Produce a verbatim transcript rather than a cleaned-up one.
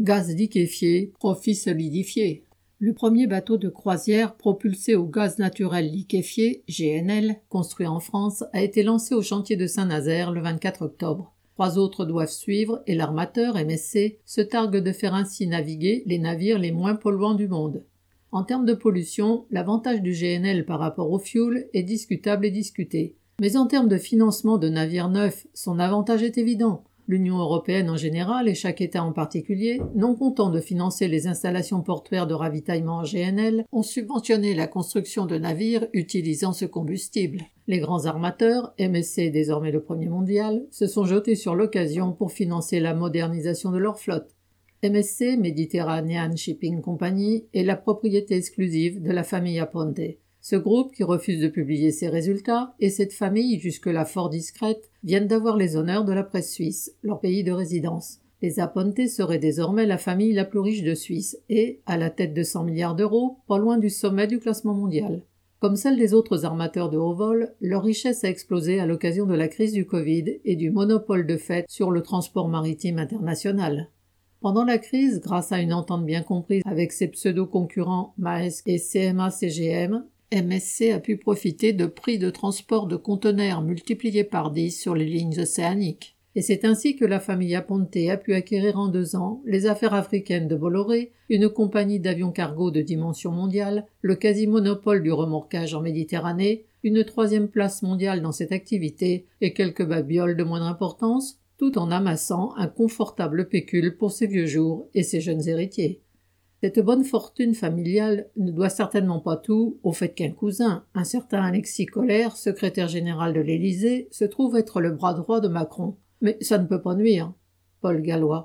Gaz liquéfié, profit solidifié. Le premier bateau de croisière propulsé au gaz naturel liquéfié, G N L, construit en France, a été lancé au chantier de Saint-Nazaire le vingt-quatre octobre. Trois autres doivent suivre et l'armateur, M S C, se targue de faire ainsi naviguer les navires les moins polluants du monde. En termes de pollution, l'avantage du G N L par rapport au fioul est discutable et discuté. Mais en termes de financement de navires neufs, son avantage est évident. L'Union européenne en général et chaque État en particulier, non content de financer les installations portuaires de ravitaillement en G N L, ont subventionné la construction de navires utilisant ce combustible. Les grands armateurs, M S C désormais le premier mondial, se sont jetés sur l'occasion pour financer la modernisation de leur flotte. M S C, Mediterranean Shipping Company, est la propriété exclusive de la famille Aponte. Ce groupe, qui refuse de publier ses résultats, et cette famille, jusque-là fort discrète, viennent d'avoir les honneurs de la presse suisse, leur pays de résidence. Les Aponte seraient désormais la famille la plus riche de Suisse et, à la tête de cent milliards d'euros, pas loin du sommet du classement mondial. Comme celle des autres armateurs de haut vol, leur richesse a explosé à l'occasion de la crise du Covid et du monopole de fait sur le transport maritime international. Pendant la crise, grâce à une entente bien comprise avec ses pseudo-concurrents Maersk et C M A C G M, M S C a pu profiter de prix de transport de conteneurs multipliés par dix sur les lignes océaniques. Et c'est ainsi que la famille Aponte a pu acquérir en deux ans les affaires africaines de Bolloré, une compagnie d'avions cargo de dimension mondiale, le quasi-monopole du remorquage en Méditerranée, une troisième place mondiale dans cette activité et quelques babioles de moindre importance, tout en amassant un confortable pécule pour ses vieux jours et ses jeunes héritiers. Cette bonne fortune familiale ne doit certainement pas tout au fait qu'un cousin, un certain Alexis Colère, secrétaire général de l'Élysée, se trouve être le bras droit de Macron. Mais ça ne peut pas nuire. Paul Gallois.